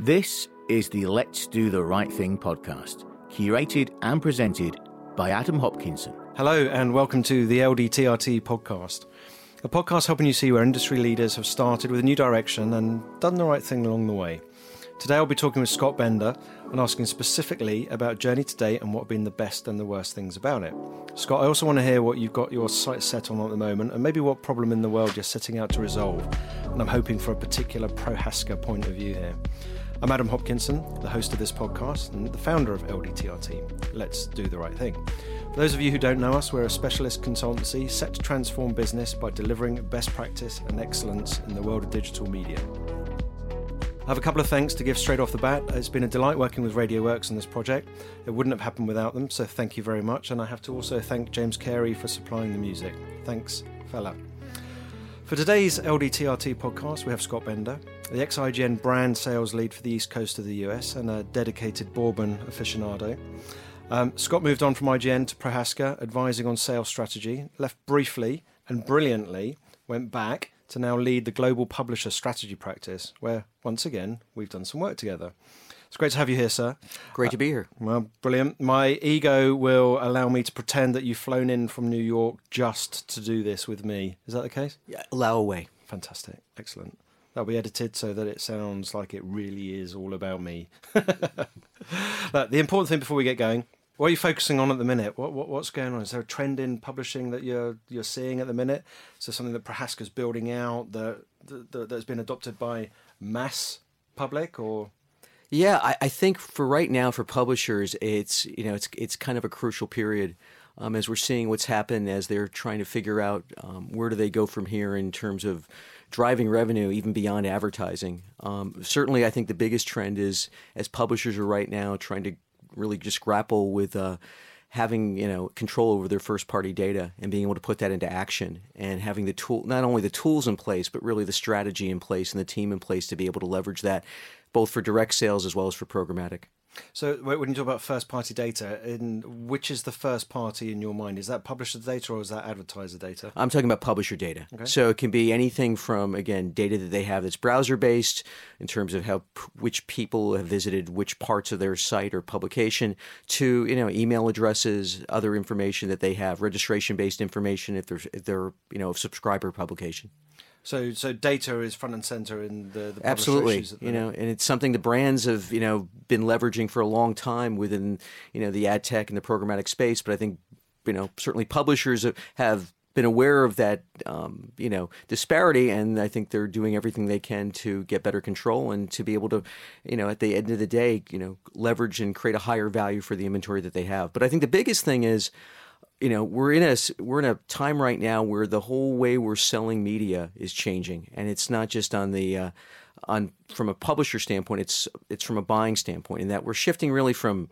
This is the Let's Do the Right Thing podcast, curated and presented by Adam Hopkinson. Hello and welcome to the LDTRT podcast, a podcast helping you see where industry leaders have started with a new direction and done the right thing along the way. Today I'll be talking with Scott Bender and asking specifically about Journey to date and what have been the best and the worst things about it. Scott, I also want to hear what you've got your sights set on at the moment and maybe what problem in the world you're setting out to resolve. And I'm hoping for a particular Prohaska point of view here. I'm Adam Hopkinson, the host of this podcast and the founder of LDTRT, Let's Do the Right Thing. For those of you who don't know us, we're a specialist consultancy set to transform business by delivering best practice and excellence in the world of digital media. I have a couple of thanks to give straight off the bat. It's been a delight working with Radio Works on this project. It wouldn't have happened without them, so thank you very much. And I have to also thank James Carey for supplying the music. Thanks, fella. For today's LDTRT podcast, we have Scott Bender, the XIGN brand sales lead for the East Coast of the US and a dedicated bourbon aficionado. Scott moved on from IGN to Prohaska, advising on sales strategy, left briefly and brilliantly, went back to now lead the global publisher strategy practice, where, once again, we've done some work together. It's great to have you here, sir. Great to be here. Well, brilliant. My ego will allow me to pretend that you've flown in from New York just to do this with me. Is that the case? Yeah, allow away. Fantastic. Excellent. That'll be edited so that it sounds like it really is all about me. But the important thing before we get going, what are you focusing on at the minute? What's going on? Is there a trend in publishing that you're seeing at the minute? Is there something that Prohaska's building out that's been adopted by mass public or...? Yeah, I think for right now, for publishers, it's kind of a crucial period as we're seeing what's happened as they're trying to figure out where do they go from here in terms of driving revenue even beyond advertising. Certainly, I think the biggest trend is as publishers are right now trying to really just grapple with having control over their first-party data and being able to put that into action and having the tool, not only the tools in place, but really the strategy in place and the team in place to be able to leverage that, both for direct sales as well as for programmatic. So when you talk about first-party data, which is the first party in your mind? Is that publisher data or is that advertiser data? I'm talking about publisher data. Okay. So it can be anything from, again, data that they have that's browser-based in terms of which people have visited which parts of their site or publication to email addresses, other information that they have, registration-based information if they're a subscriber publication. So data is front and center in the absolutely issues at the moment. And it's something the brands have been leveraging for a long time within the ad tech and the programmatic space, but I think certainly publishers have been aware of that disparity, and I think they're doing everything they can to get better control and to be able to at the end of the day leverage and create a higher value for the inventory that they have. But I think the biggest thing is, we're in a time right now where the whole way we're selling media is changing, and it's not just on the from a publisher standpoint, it's from a buying standpoint, in that we're shifting really from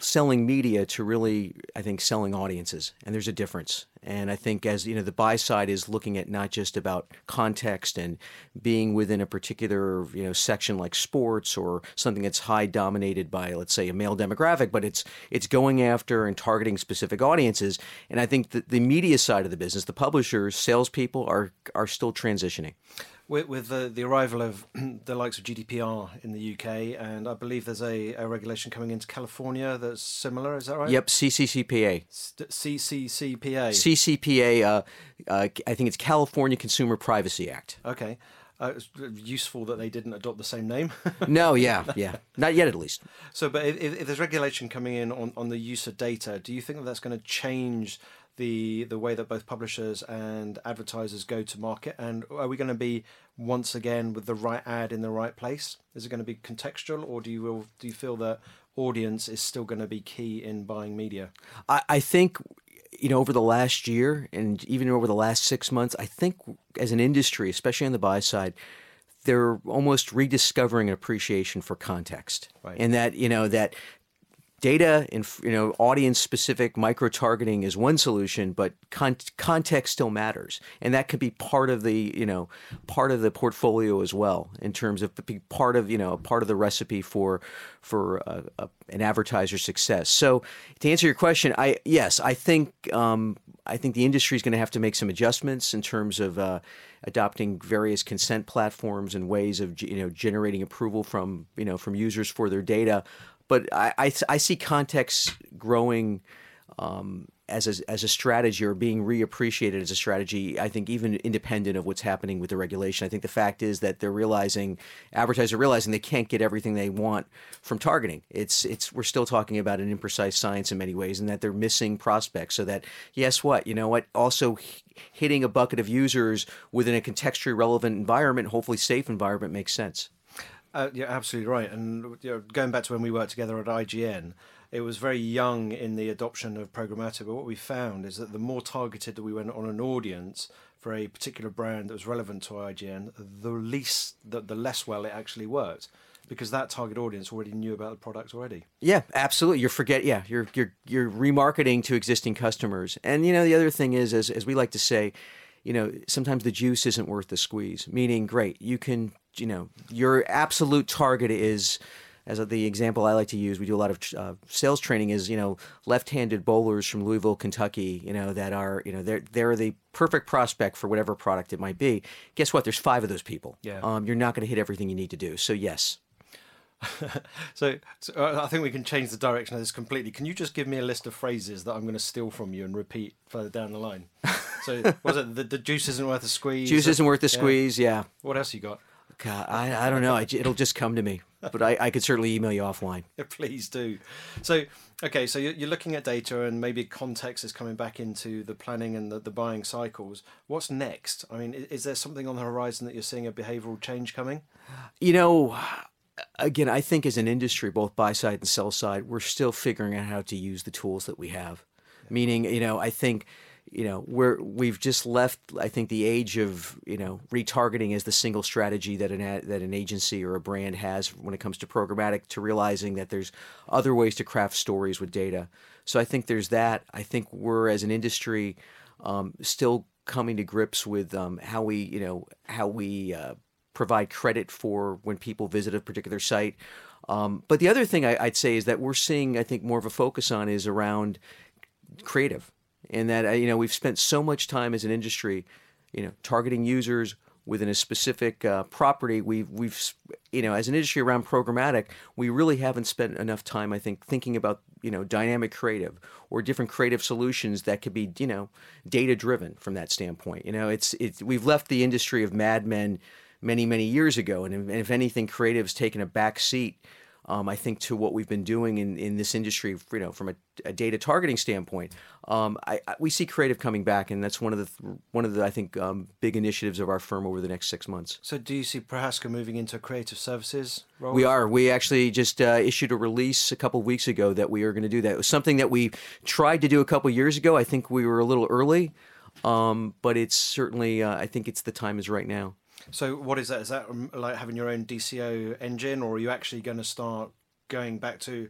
selling media to really, I think, selling audiences, and there's a difference. And I think as the buy side is looking at not just about context and being within a particular section like sports or something that's high dominated by, let's say, a male demographic, but it's going after and targeting specific audiences. And I think that the media side of the business, the publishers, salespeople are still transitioning. With the arrival of the likes of GDPR in the UK, and I believe there's a regulation coming into California that's similar, is that right? Yep, CCPA. CCPA. I think it's California Consumer Privacy Act. Okay. It's useful that they didn't adopt the same name. No, yeah. Not yet, at least. So, but if there's regulation coming in on the use of data, do you think that that's going to change the way that both publishers and advertisers go to market? And are we going to be, once again, with the right ad in the right place? Is it going to be contextual, or do you feel that audience is still going to be key in buying media? I think... over the last year and even over the last 6 months, I think as an industry, especially on the buy side, they're almost rediscovering an appreciation for context. Right. And that, that data and, audience-specific micro-targeting is one solution, but context still matters. And that could be part of the, part of the portfolio as well, in terms of part of the recipe for an advertiser success. So to answer your question, I think the industry is going to have to make some adjustments in terms of adopting various consent platforms and ways of generating approval from users for their data. But I see context growing as a strategy, or being reappreciated as a strategy, I think, even independent of what's happening with the regulation. I think the fact is that advertisers are realizing they can't get everything they want from targeting. We're still talking about an imprecise science in many ways, and that they're missing prospects. So that, yes, also hitting a bucket of users within a contextually relevant environment, hopefully safe environment, makes sense. You're absolutely right. And going back to when we worked together at IGN, it was very young in the adoption of programmatic. But what we found is that the more targeted that we went on an audience for a particular brand that was relevant to IGN, the less well it actually worked, because that target audience already knew about the product already. Yeah, absolutely. You're remarketing to existing customers. And the other thing is, as we like to say, sometimes the juice isn't worth the squeeze. Meaning, great, you can. Your absolute target is, as the example I like to use, we do a lot of sales training, is, left-handed bowlers from Louisville, Kentucky, that are, they're the perfect prospect for whatever product it might be. Guess what? There's 5 of those people. Yeah. You're not going to hit everything you need to do. So, yes. So I think we can change the direction of this completely. Can you just give me a list of phrases that I'm going to steal from you and repeat further down the line? So, was it the juice isn't worth a squeeze? Juice isn't worth a squeeze, yeah. What else you got? God, I don't know. It'll just come to me, but I could certainly email you offline. Please do. So, okay, so you're looking at data, and maybe context is coming back into the planning and the buying cycles. What's next? I mean, is there something on the horizon that you're seeing a behavioral change coming? Again, I think as an industry, both buy side and sell side, we're still figuring out how to use the tools that we have. Yeah. Meaning, I think... we've just left, I think, the age of retargeting as the single strategy that an agency or a brand has when it comes to programmatic, to realizing that there's other ways to craft stories with data. So I think there's that. I think we're, as an industry, still coming to grips with how we provide credit for when people visit a particular site. But the other thing I'd say is that we're seeing, I think, more of a focus on is around creative. And that, we've spent so much time as an industry, targeting users within a specific property. We've as an industry around programmatic, we really haven't spent enough time, I think, thinking about, dynamic creative or different creative solutions that could be, data driven from that standpoint. We've left the industry of Mad Men many, many years ago. And if anything, creative's taken a back seat. I think, to what we've been doing in this industry, from a data targeting standpoint. We see creative coming back, and that's one of the I think, big initiatives of our firm over the next 6 months. So do you see Prohaska moving into creative services role? We are. We actually just issued a release a couple of weeks ago that we are going to do that. It was something that we tried to do a couple of years ago. I think we were a little early, but it's certainly, I think it's the time is right now. So what is that? Is that like having your own DCO engine, or are you actually going to start going back to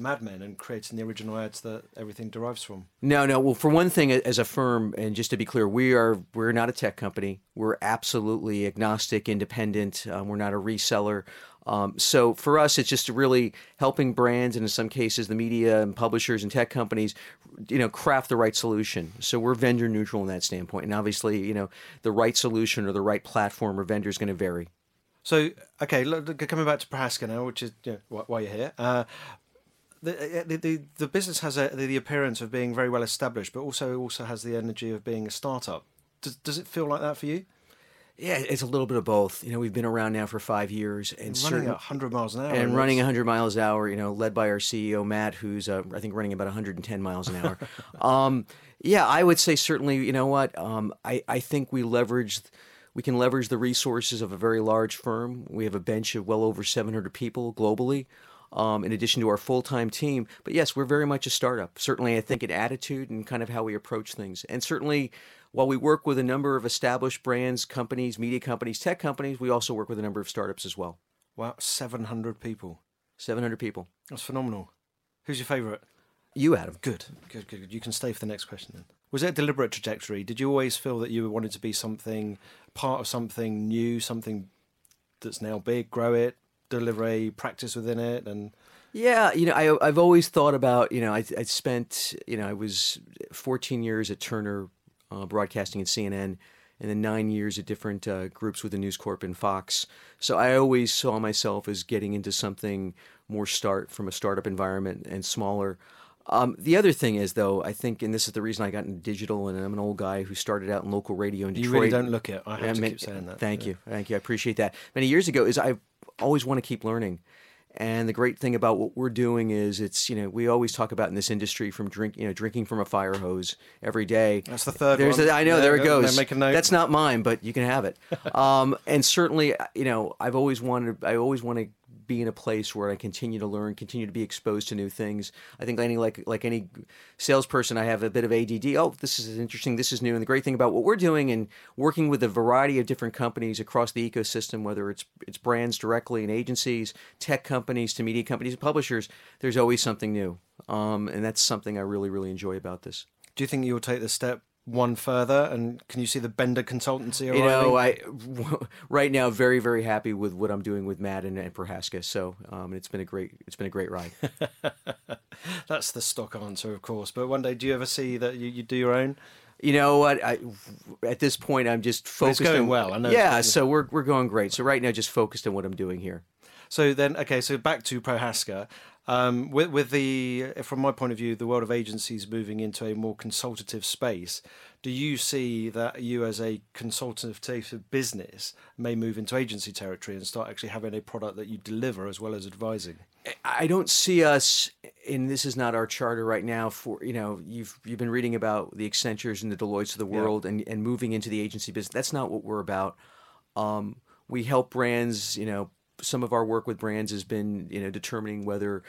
Mad Men and creating the original ads that everything derives from? No. Well, for one thing, as a firm, and just to be clear, we're not a tech company. We're absolutely agnostic, independent. We're not a reseller. So for us, it's just really helping brands, and in some cases, the media and publishers and tech companies, craft the right solution. So we're vendor neutral in that standpoint. And obviously, the right solution or the right platform or vendor is going to vary. So, okay, look, coming back to Prohaska now, which is why you're here. The business has the appearance of being very well established, but also has the energy of being a startup. Does it feel like that for you? Yeah, it's a little bit of both. You know, we've been around now for 5 years, and running 100 miles an hour, and running 100 miles an hour. You know, led by our CEO Matt, who's I think running about 110 miles an hour. Yeah, I would say certainly. You know what? I think we can leverage the resources of a very large firm. We have a bench of well over 700 people globally. In addition to our full-time team. But yes, we're very much a startup. Certainly, I think, in attitude and kind of how we approach things. And certainly, while we work with a number of established brands, companies, media companies, tech companies, we also work with a number of startups as well. Wow, 700 people. 700 people. That's phenomenal. Who's your favorite? You, Adam. Good. You can stay for the next question then. Was that a deliberate trajectory? Did you always feel that you wanted to be something, part of something new, something that's now big, grow it? Delivery practice within it? And yeah, you know, I've always thought about, you know, I spent, you know, I was 14 years at Turner broadcasting at CNN, and then 9 years at different groups with the News Corp and Fox. So I always saw myself as getting into something more from a startup environment and smaller. The other thing is, though, I think, and this is the reason I got into digital, and I'm an old guy who started out in local radio in Detroit. You really don't look it. I have to keep saying that. Thank you. I appreciate that. Many years ago is I always want to keep learning. And the great thing about what we're doing is it's, you know, we always talk about in this industry from drinking from a fire hose every day. That's the third one. I know, there it goes. Make a note. That's not mine, but you can have it. And certainly, you know, I always want to be in a place where I continue to learn, continue to be exposed to new things. I think like any salesperson, I have a bit of ADD. Oh, this is interesting. This is new. And the great thing about what we're doing and working with a variety of different companies across the ecosystem, whether it's brands directly and agencies, tech companies to media companies and publishers, there's always something new. And that's something I really, really enjoy about this. Do you think you'll take this step one further, and can you see the Bender consultancy arriving? You know, right now, very, very happy with what I'm doing with Matt and Prohaska. So it's been a great ride. That's the stock answer, of course. But one day, do you ever see that you do your own? You know what? At this point, I'm just focused. It's going well. I know. Yeah. So we're going great. So right now, just focused on what I'm doing here. So then, okay. So back to Prohaska. From my point of view, the world of agencies moving into a more consultative space, do you see that you as a consultative business may move into agency territory and start actually having a product that you deliver as well as advising? I don't see us, and this is not our charter right now, for, you know, you've been reading about the Accentures and the Deloittes of the world, yeah, and moving into the agency business. That's not what we're about. We help brands, you know. Some of our work with brands has been, you know, determining whether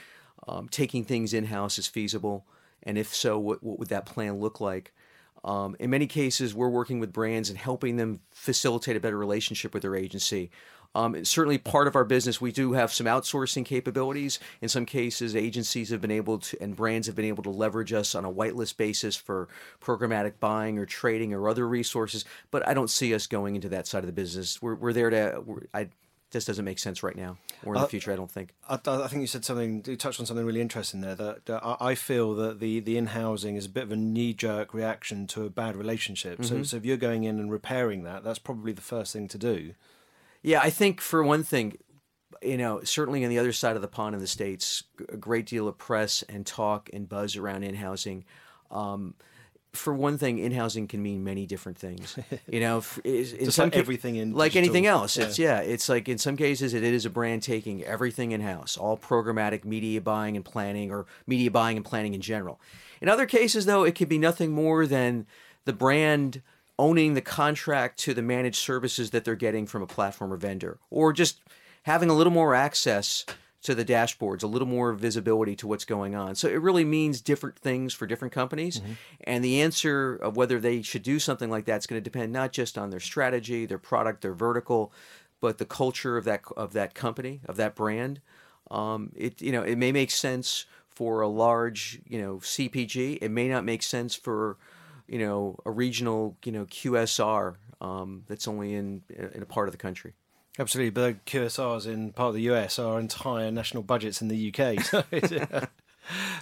taking things in-house is feasible, and if so, what would that plan look like? In many cases, we're working with brands and helping them facilitate a better relationship with their agency. It's certainly part of our business. We do have some outsourcing capabilities. In some cases, agencies have been able to, and brands have been able to leverage us on a whitelist basis for programmatic buying or trading or other resources. But I don't see us going into that side of the business. We're there to. This doesn't make sense right now or in the future, I don't think. I think you touched on something really interesting there, that I feel that the in-housing is a bit of a knee-jerk reaction to a bad relationship. Mm-hmm. So if you're going in and repairing that, that's probably the first thing to do. Yeah, I think for one thing, you know, certainly on the other side of the pond in the States, a great deal of press and talk and buzz around in-housing. For one thing, in-housing can mean many different things. You know, everything in like digital, anything else. Yeah. It's like in some cases it is a brand taking everything in-house, all programmatic media buying and planning, or media buying and planning in general. In other cases, though, it could be nothing more than the brand owning the contract to the managed services that they're getting from a platform or vendor, or just having a little more access to the dashboards, a little more visibility to what's going on. So it really means different things for different companies. Mm-hmm. And the answer of whether they should do something like that is going to depend not just on their strategy, their product, their vertical, but the culture of that company, of that brand. It may make sense for a large, you know, CPG. It may not make sense for, you know, a regional, you know, QSR that's only in a part of the country. Absolutely, but QSRs in part of the US are entire national budgets in the UK. So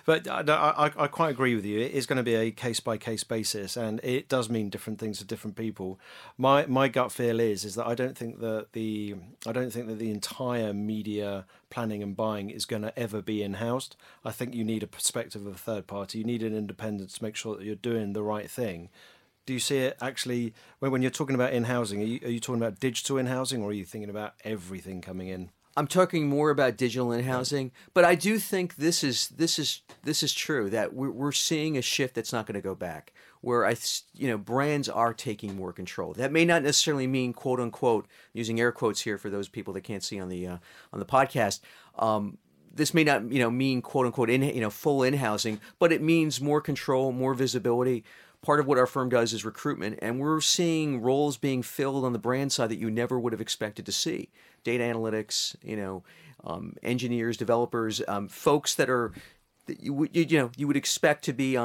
but I quite agree with you. It is going to be a case-by-case basis, and it does mean different things to different people. My gut feel is that I don't think that the entire media planning and buying is going to ever be in-house. I think you need a perspective of a third party. You need an independent to make sure that you're doing the right thing. do you see it actually when you're talking about in-housing? Are you talking about digital in-housing, or are you thinking about everything coming in? I'm talking more about digital in-housing, but I do think this is true that we're seeing a shift that's not going to go back, where brands are taking more control. That may not necessarily mean quote unquote, using air quotes here for those people that can't see on the podcast. This may not mean quote unquote full in-housing, but it means more control, more visibility. Part of what our firm does is recruitment, and we're seeing roles being filled on the brand side that you never would have expected to see. Data analytics, engineers, developers, folks that you would expect to be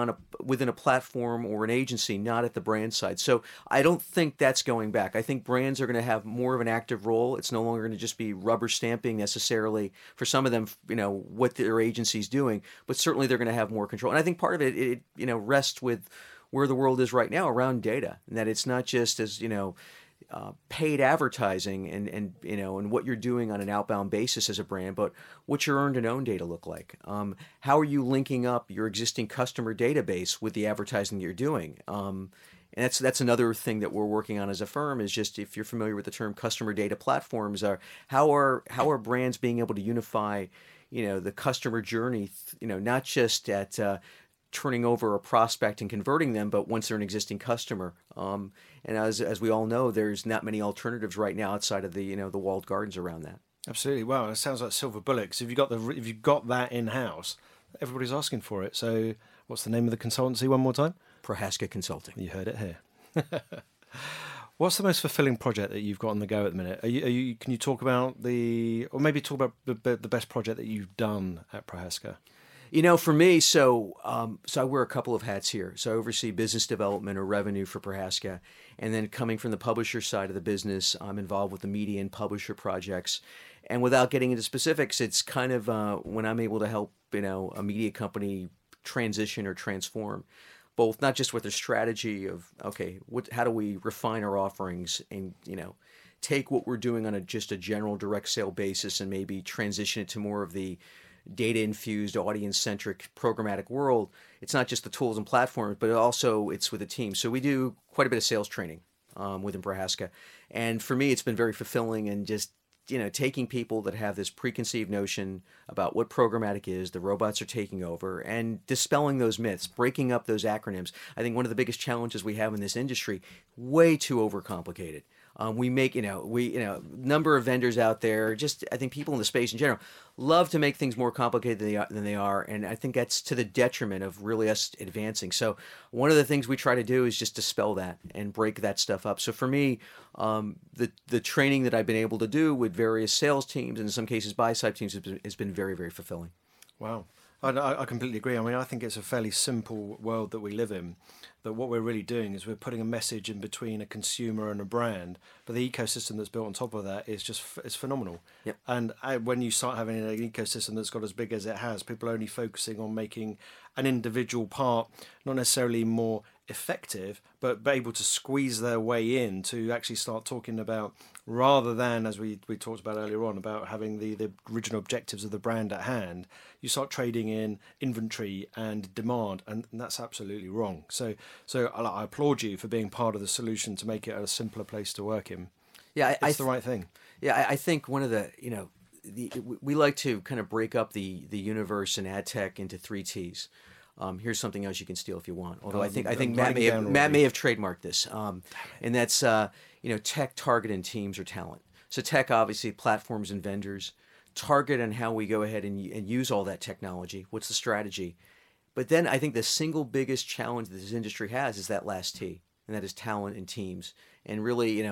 within a platform or an agency, not at the brand side. So I don't think that's going back. I think brands are going to have more of an active role. It's no longer going to just be rubber stamping necessarily for some of them, what their agency's doing, but certainly they're going to have more control. And I think part of it rests with where the world is right now around data, and that it's not just as, paid advertising and what you're doing on an outbound basis as a brand, but what your earned and owned data look like. How are you linking up your existing customer database with the advertising that you're doing? And that's another thing that we're working on as a firm is just, if you're familiar with the term customer data platforms, how are brands being able to unify, the customer journey, not just at turning over a prospect and converting them, but once they're an existing customer. And as we all know, there's not many alternatives right now outside of the the walled gardens around that. Absolutely. Wow, it sounds like silver bullet. Because if you've got that in house, everybody's asking for it. So what's the name of the consultancy one more time? Prohaska Consulting. You heard it here. What's the most fulfilling project that you've got on the go at the minute? Can you talk about the best project that you've done at Prohaska? For me, so I wear a couple of hats here. So I oversee business development or revenue for Prohaska. And then coming from the publisher side of the business, I'm involved with the media and publisher projects. And without getting into specifics, it's kind of when I'm able to help, a media company transition or transform, both not just with their strategy of, okay, how do we refine our offerings and, take what we're doing on just a general direct sale basis and maybe transition it to more of the data-infused, audience-centric, programmatic world. It's not just the tools and platforms, but it's with a team. So we do quite a bit of sales training within Prohaska. And for me, it's been very fulfilling and just, taking people that have this preconceived notion about what programmatic is, the robots are taking over, and dispelling those myths, breaking up those acronyms. I think one of the biggest challenges we have in this industry, way too overcomplicated. We make, number of vendors out there, just I think people in the space in general love to make things more complicated than they are. And I think that's to the detriment of really us advancing. So one of the things we try to do is just dispel that and break that stuff up. So for me, the training that I've been able to do with various sales teams and in some cases buy-side teams has been very, very fulfilling. Wow. I completely agree. I mean, I think it's a fairly simple world that we live in, that what we're really doing is we're putting a message in between a consumer and a brand, but the ecosystem that's built on top of that is just it's phenomenal. Yep. And when you start having an ecosystem that's got as big as it has, people are only focusing on making an individual part not necessarily more effective, but able to squeeze their way in to actually start talking about, rather than, as we talked about earlier on, about having the original objectives of the brand at hand, you start trading in inventory and demand, and that's absolutely wrong. So I applaud you for being part of the solution to make it a simpler place to work in. Yeah, it's the right thing. Yeah, I think one of the, we like to kind of break up the universe in ad tech into 3 T's. Here's something else you can steal if you want. Although I think Matt may have trademarked this, and that's tech, target, and teams or talent. So tech, obviously, platforms and vendors. Target on how we go ahead and use all that technology. What's the strategy? But then I think the single biggest challenge that this industry has is that last T, and that is talent and teams. And really,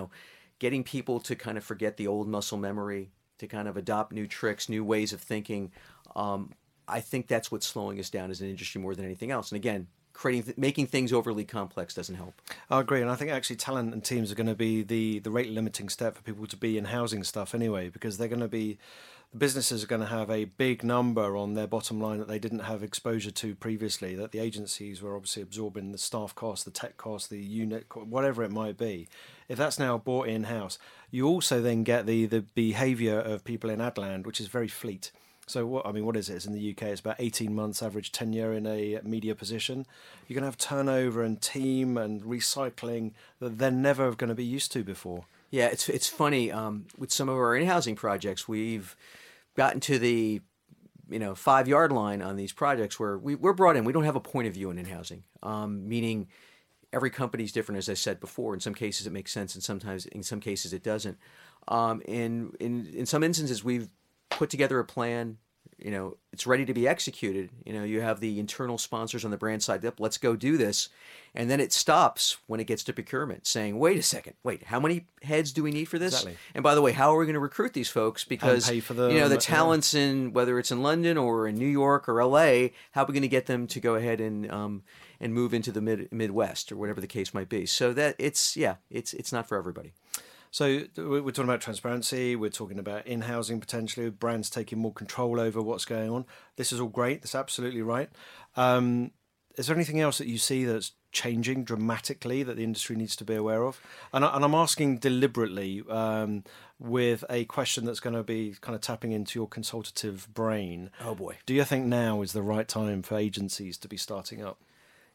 getting people to kind of forget the old muscle memory, to kind of adopt new tricks, new ways of thinking. I think that's what's slowing us down as an industry more than anything else. And again, making things overly complex doesn't help. I agree. And I think actually talent and teams are going to be the rate limiting step for people to be in housing stuff anyway, because they're going to be, businesses are going to have a big number on their bottom line that they didn't have exposure to previously, that the agencies were obviously absorbing the staff costs, the tech costs, the unit, whatever it might be. If that's now bought in house, you also then get the behavior of people in ad land, which is very fleet. So what is it? It's in the UK, it's about 18 months average tenure in a media position. You're going to have turnover and team and recycling that they're never going to be used to before. Yeah, it's funny. With some of our in-housing projects, we've gotten to the 5-yard line on these projects where we're brought in. We don't have a point of view in-housing, meaning every company is different, as I said before. In some cases, it makes sense, and in some cases, it doesn't. In some instances, we've put together a plan. It's ready to be executed. You have the internal sponsors on the brand side. Yep, let's go do this. And then it stops when it gets to procurement, saying, wait a second, how many heads do we need for this? Exactly. And by the way, how are we going to recruit these folks? Because, the talents in, whether it's in London or in New York or LA, how are we going to get them to go ahead and move into the Midwest or whatever the case might be? So that it's not for everybody. So we're talking about transparency, we're talking about in-housing potentially, brands taking more control over what's going on. This is all great, that's absolutely right. Is there anything else that you see that's changing dramatically that the industry needs to be aware of? And I'm asking deliberately with a question that's going to be kind of tapping into your consultative brain. Oh boy. Do you think now is the right time for agencies to be starting up?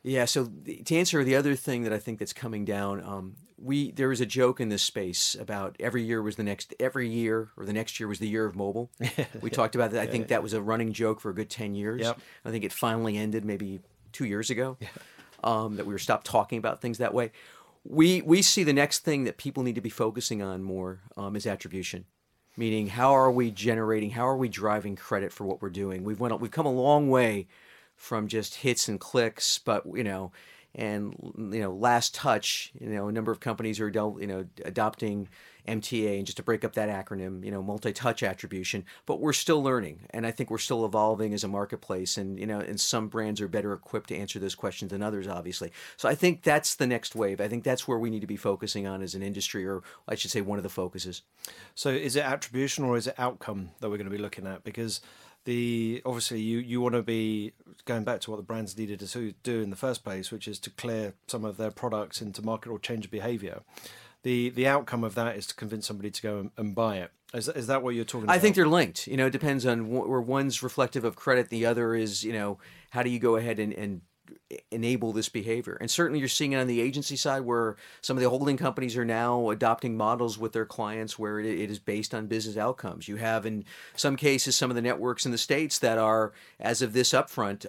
Yeah, so to answer the other thing that I think that's coming down, there was a joke in this space about every year or the next year was the year of mobile. We talked about that. I think that was a running joke for a good 10 years. Yep. I think it finally ended maybe 2 years ago that we were stopped talking about things that way. We see the next thing that people need to be focusing on more is attribution, meaning how are we driving credit for what we're doing? We've come a long way from just hits and clicks, but last touch. A number of companies are adopting MTA, and just to break up that acronym, multi-touch attribution. But we're still learning, and I think we're still evolving as a marketplace. And and some brands are better equipped to answer those questions than others, obviously. So I think that's the next wave. I think that's where we need to be focusing on as an industry, or I should say, one of the focuses. So is it attribution or is it outcome that we're going to be looking at? Because obviously, you want to be going back to what the brands needed to do in the first place, which is to clear some of their products into market or change behavior. The outcome of that is to convince somebody to go and buy it. Is that what you're talking about? I think they're linked. It depends on where one's reflective of credit. The other is, how do you go ahead and enable this behavior? And certainly you're seeing it on the agency side where some of the holding companies are now adopting models with their clients where it is based on business outcomes. You have in some cases some of the networks in the States that are, as of this upfront,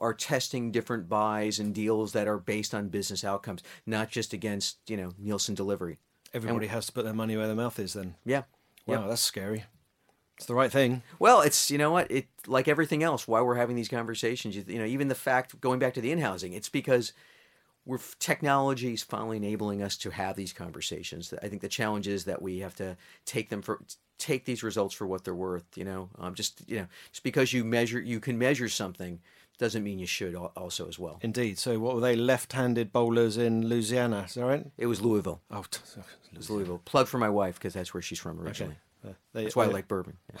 are testing different buys and deals that are based on business outcomes, not just against Nielsen delivery. Everybody has to put their money where their mouth is then. Yeah. Wow, That's scary. It's the right thing. Well, it's, like everything else, why we're having these conversations, even the fact, going back to the in-housing, it's because technology is finally enabling us to have these conversations. I think the challenge is that we have to take these results for what they're worth, just because you can measure something doesn't mean you should also as well. Indeed. So what were they, left-handed bowlers in Louisiana, is that right? It was Louisville. Oh, it was Louisville. Plug for my wife because that's where she's from originally. Okay. That's why I like bourbon. Yeah.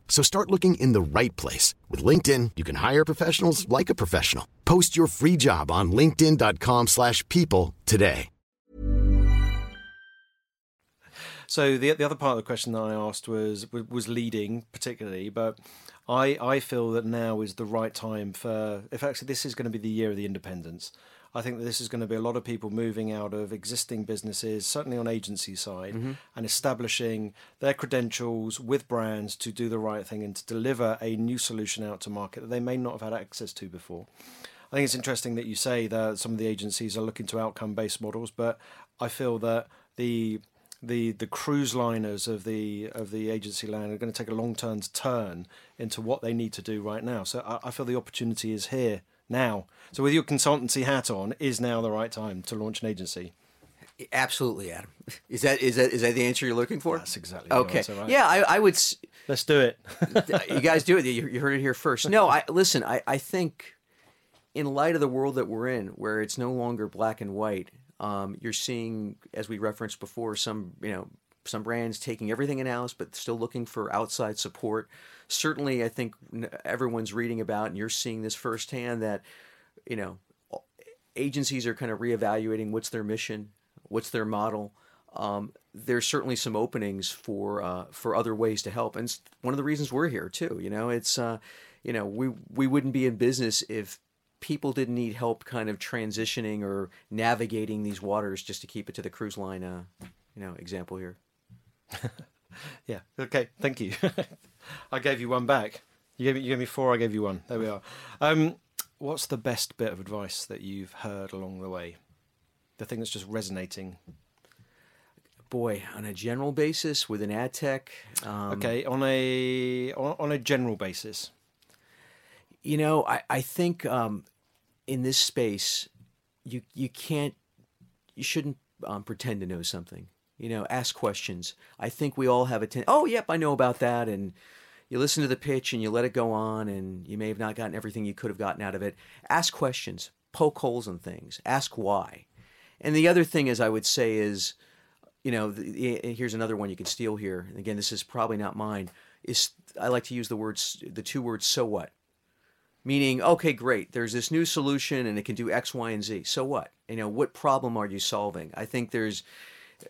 So start looking in the right place. With LinkedIn, you can hire professionals like a professional. Post your free job on linkedin.com/people today. So the other part of the question that I asked was leading particularly, but I feel that now is the right time for, if actually this is going to be the year of the independents. I think that this is going to be a lot of people moving out of existing businesses, certainly on agency side, mm-hmm. and establishing their credentials with brands to do the right thing and to deliver a new solution out to market that they may not have had access to before. I think it's interesting that you say that some of the agencies are looking to outcome-based models, but I feel that the cruise liners of the agency land are going to take a long term to turn into what they need to do right now. So I feel the opportunity is here now. So with your consultancy hat on, is now the right time to launch an agency? Absolutely, Adam. Is that the answer you're looking for? That's exactly okay. The answer, right? Yeah, I would. Let's do it. You guys do it. You heard it here first. No, listen. I think in light of the world that we're in, where it's no longer black and white. You're seeing, as we referenced before, some brands taking everything in-house, but still looking for outside support. Certainly, I think everyone's reading about, and you're seeing this firsthand, that agencies are kind of reevaluating what's their mission, what's their model. There's certainly some openings for other ways to help, and it's one of the reasons we're here too. It's we wouldn't be in business if people didn't need help kind of transitioning or navigating these waters, just to keep it to the cruise line, example here. Yeah. Okay. Thank you. I gave you one back. You gave me four. I gave you one. There we are. What's the best bit of advice that you've heard along the way? The thing that's just resonating. Boy, on a general basis with an ad tech. Okay. On a general basis. I think in this space, you shouldn't pretend to know something. Ask questions. I think we all have oh, yep, I know about that. And you listen to the pitch and you let it go on, and you may have not gotten everything you could have gotten out of it. Ask questions, poke holes in things, ask why. And the other thing is, I would say is, here's another one you can steal here. And again, this is probably not mine. I like to use the two words, so what? Meaning, okay, great, there's this new solution and it can do X, Y, and Z. So what? What problem are you solving? I think there's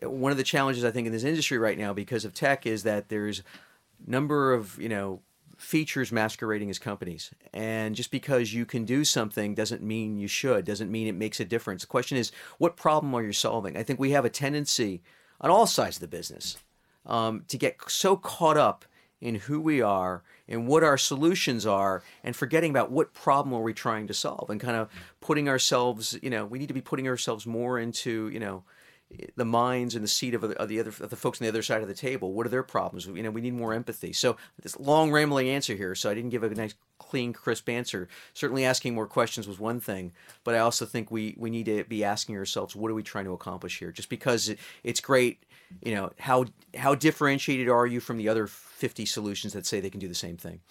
one of the challenges, I think, in this industry right now because of tech is that there's number of, features masquerading as companies. And just because you can do something doesn't mean you should, doesn't mean it makes a difference. The question is, what problem are you solving? I think we have a tendency on all sides of the business to get so caught up in who we are and what our solutions are, and forgetting about what problem are we trying to solve, and kind of putting ourselves, we need to be putting ourselves more into, the minds and the seat of the folks on the other side of the table. What are their problems? We need more empathy. So this long rambling answer here. So I didn't give a nice, clean, crisp answer. Certainly asking more questions was one thing, but I also think we need to be asking ourselves, what are we trying to accomplish here? Just because it's great, how differentiated are you from the other 50 solutions that say they can do the same thing?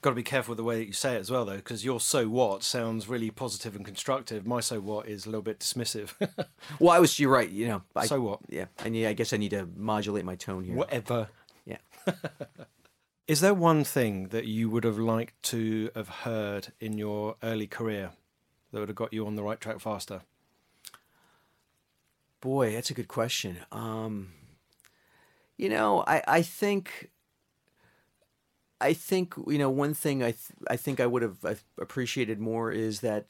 Got to be careful with the way that you say it as well, though, because your so what sounds really positive and constructive. My so what is a little bit dismissive. Well, you're right. So what? Yeah. And I guess I need to modulate my tone here. Whatever. Yeah. Is there one thing that you would have liked to have heard in your early career that would have got you on the right track faster? Boy, that's a good question. I think one thing I think I would have appreciated more is that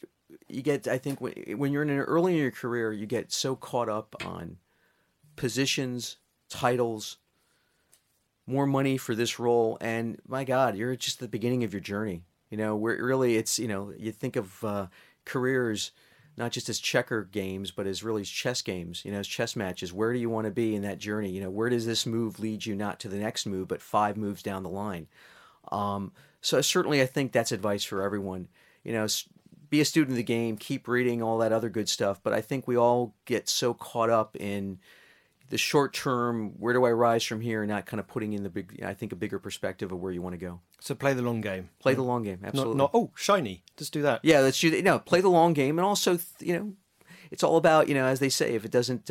you get, I think when you're early in your career, you get so caught up on positions, titles, more money for this role. And my God, you're just at the beginning of your journey. Where really it's, you think of careers not just as checker games, but as really chess games, as chess matches. Where do you want to be in that journey? Where does this move lead you, not to the next move, but 5 moves down the line? So certainly I think that's advice for everyone. You know, be a student of the game, keep reading, all that other good stuff. But I think we all get so caught up in the short term, where do I rise from here, and not kind of putting in the big, I think, a bigger perspective of where you want to go. So play the long game. Play the long game, absolutely. Not shiny, just do that. Yeah, let's do that. No, play the long game. And also, you know, it's all about, you know, as they say, if it doesn't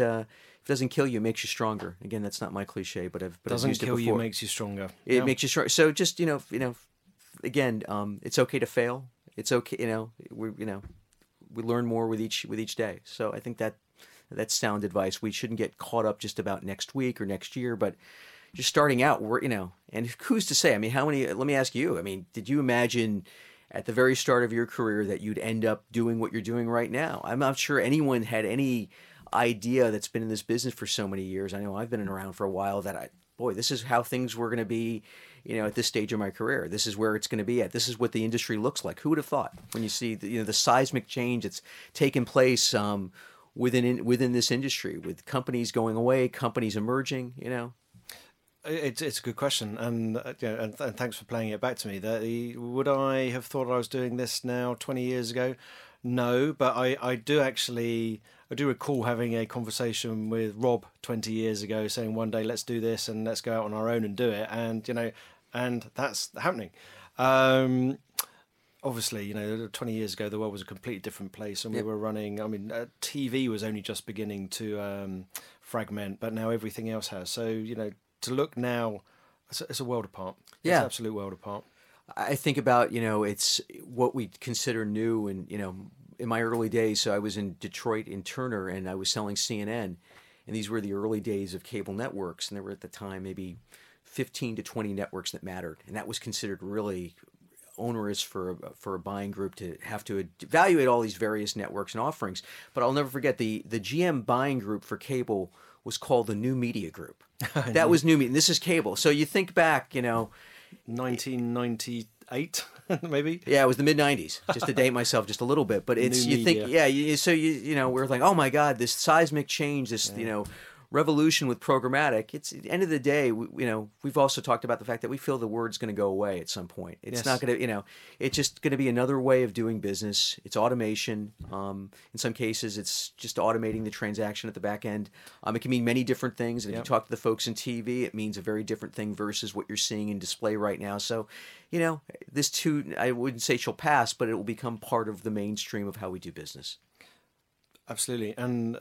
kill you, it makes you stronger. Again, that's not my cliche, but I've used it before. Doesn't kill you, makes you stronger. It makes you stronger. So just, you know, again, it's okay to fail. It's okay, we learn more with each day. So I think that's sound advice. We shouldn't get caught up just about next week or next year, but just starting out, and who's to say? I mean, let me ask you, I mean, did you imagine at the very start of your career that you'd end up doing what you're doing right now? I'm not sure anyone had any idea that's been in this business for so many years. I know I've been around for a while that this is how things were going to be, at this stage of my career. This is where it's going to be at. This is what the industry looks like. Who would have thought when you see the seismic change that's taken place within this industry, with companies going away, companies emerging, It's a good question, and thanks for playing it back to me. Would I have thought I was doing this now 20 years ago? No, but I do recall having a conversation with Rob 20 years ago, saying one day let's do this and let's go out on our own and do it, and that's happening. Obviously, 20 years ago the world was a completely different place, and we were running. I mean, TV was only just beginning to fragment, but now everything else has. So to look now, it's a world apart. Yeah, it's an absolute world apart. I think about it's what we consider new, and in my early days, so I was in Detroit in Turner, and I was selling CNN, and these were the early days of cable networks, and there were at the time maybe 15 to 20 networks that mattered, and that was considered really onerous for a buying group to have to evaluate all these various networks and offerings. But I'll never forget the GM buying group for cable was called the New Media Group. That was new media. And this is cable. So you think back, 1998 maybe. Yeah, it was the mid 90s. Just to date myself just a little bit, but it's we're like, oh my God, this seismic change, revolution with programmatic. It's at the end of the day, we've also talked about the fact that we feel the word's going to go away at some point. It's not going to, it's just going to be another way of doing business. It's automation. In some cases, it's just automating the transaction at the back end. It can mean many different things. And if you talk to the folks in TV, it means a very different thing versus what you're seeing in display right now. So, this too, I wouldn't say shall pass, but it will become part of the mainstream of how we do business. Absolutely, and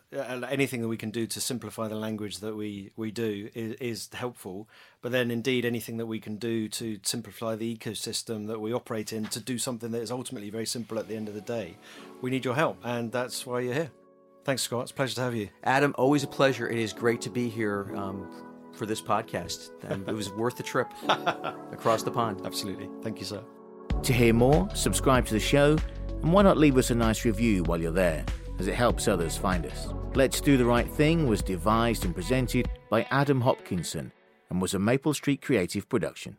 anything that we can do to simplify the language that we do is helpful. But then, indeed, anything that we can do to simplify the ecosystem that we operate in to do something that is ultimately very simple at the end of the day, we need your help, and that's why you're here. Thanks, Scott. It's a pleasure to have you. Adam, always a pleasure. It is great to be here for this podcast, and it was worth the trip across the pond. Absolutely. Thank you, sir. To hear more, subscribe to the show, and why not leave us a nice review while you're there, as it helps others find us. Let's Do the Right Thing was devised and presented by Adam Hopkinson and was a Maple Street Creative Production.